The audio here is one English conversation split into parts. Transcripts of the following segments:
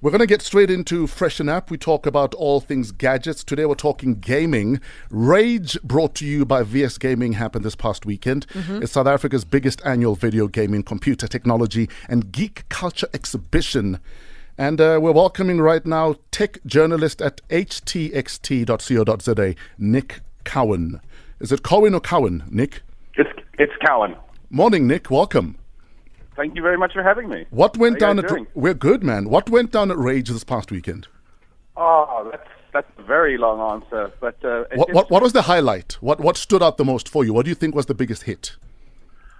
We're going to get straight into Fresh N App. We talk about all things gadgets. Today we're talking gaming. Rage, brought to you by VS Gaming, happened this past weekend. It's South Africa's biggest annual video gaming, computer technology and geek culture exhibition. And we're welcoming right now tech journalist at HTXT.co.za, Nick Cowen. Is it Cowen or Cowen, Nick? It's Cowen. Morning, Nick. Welcome. Thank you very much for having me. What went down at Rage? We're good, man. What went down at Rage this past weekend? Oh, that's a very long answer. But what was the highlight? What stood out the most for you? What do you think was the biggest hit?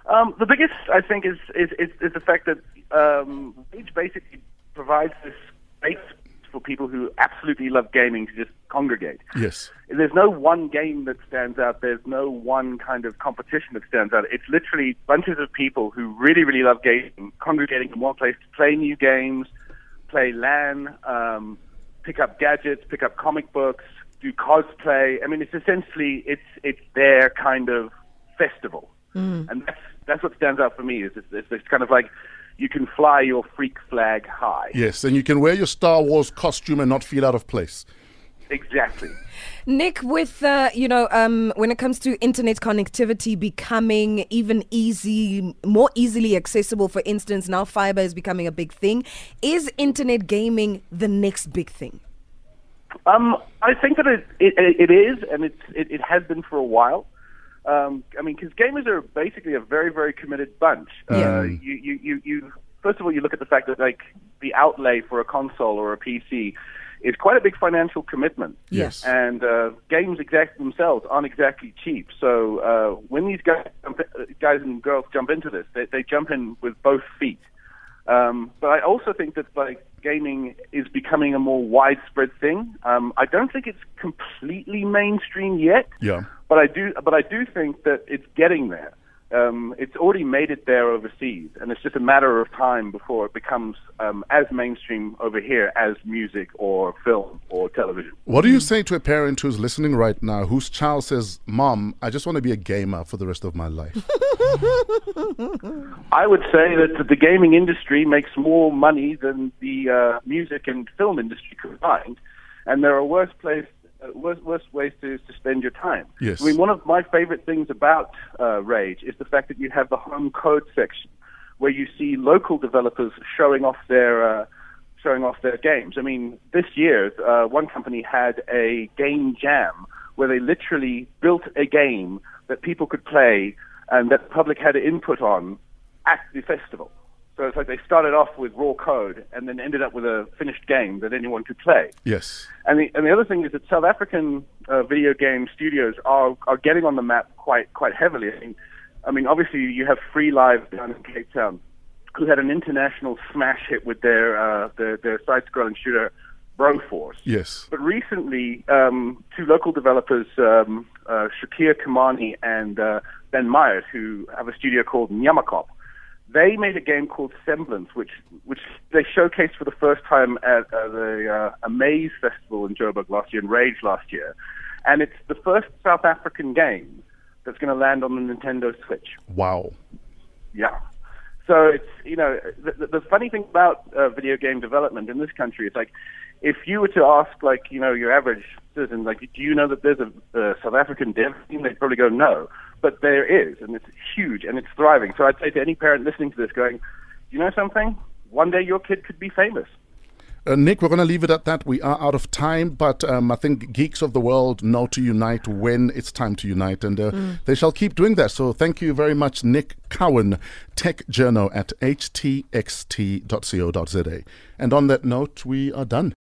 The biggest, I think, is the fact that Rage basically provides this space for people who absolutely love gaming to just congregate. Yes. There's no one game that stands out. There's no one kind of competition that stands out. It's literally bunches of people who really, really love gaming, congregating in one place to play new games, play LAN, pick up gadgets, pick up comic books, do cosplay. I mean, it's essentially, it's their kind of festival. And that's what stands out for me, is it's kind of like, you can fly your freak flag high. Yes, and you can wear your Star Wars costume and not feel out of place. Exactly. Nick, with, when it comes to internet connectivity becoming more easily accessible, for instance, now fiber is becoming a big thing. Is internet gaming the next big thing? I think that it is, and it has been for a while. Because gamers are basically a very, very committed bunch. Yeah. You first of all, you look at the fact that like the outlay for a console or a PC is quite a big financial commitment. Yes. And games themselves aren't exactly cheap. So when these guys and girls jump into this, they jump in with both feet. But I also think that like gaming is becoming a more widespread thing. I don't think it's completely mainstream yet. Yeah. But I do think that it's getting there. It's already made it there overseas, and it's just a matter of time before it becomes as mainstream over here as music or film or television. What do you say to a parent who's listening right now, whose child says, "Mom, I just want to be a gamer for the rest of my life"? I would say that the gaming industry makes more money than the music and film industry combined, and there are worse ways to spend your time. Yes. I mean, one of my favorite things about Rage is the fact that you have the home code section where you see local developers showing off their games. I mean, this year, one company had a game jam where they literally built a game that people could play and that the public had input on at the festival. So it's like they started off with raw code and then ended up with a finished game that anyone could play. Yes. And the other thing is that South African video game studios are getting on the map quite heavily. I mean, obviously you have Free Live down in Cape Town, who had an international smash hit with their side-scrolling shooter Broforce. Yes. But recently, two local developers, Shakir Kamani and Ben Myers, who have a studio called Nyamakop, they made a game called Semblance, which they showcased for the first time at the Amaze Festival in Joburg last year and Rage last year. And it's the first South African game that's going to land on the Nintendo Switch. Wow. Yeah. So it's, the funny thing about video game development in this country is like, if you were to ask, your average citizen, like, do you know that there's a South African dev team? They'd probably go, no. But there is, and it's huge, and it's thriving. So I'd say to any parent listening to this going, you know something? One day your kid could be famous. Nick, we're going to leave it at that. We are out of time, but I think geeks of the world know to unite when it's time to unite, and they shall keep doing that. So thank you very much, Nick Cowen, tech journo at htxt.co.za. And on that note, we are done.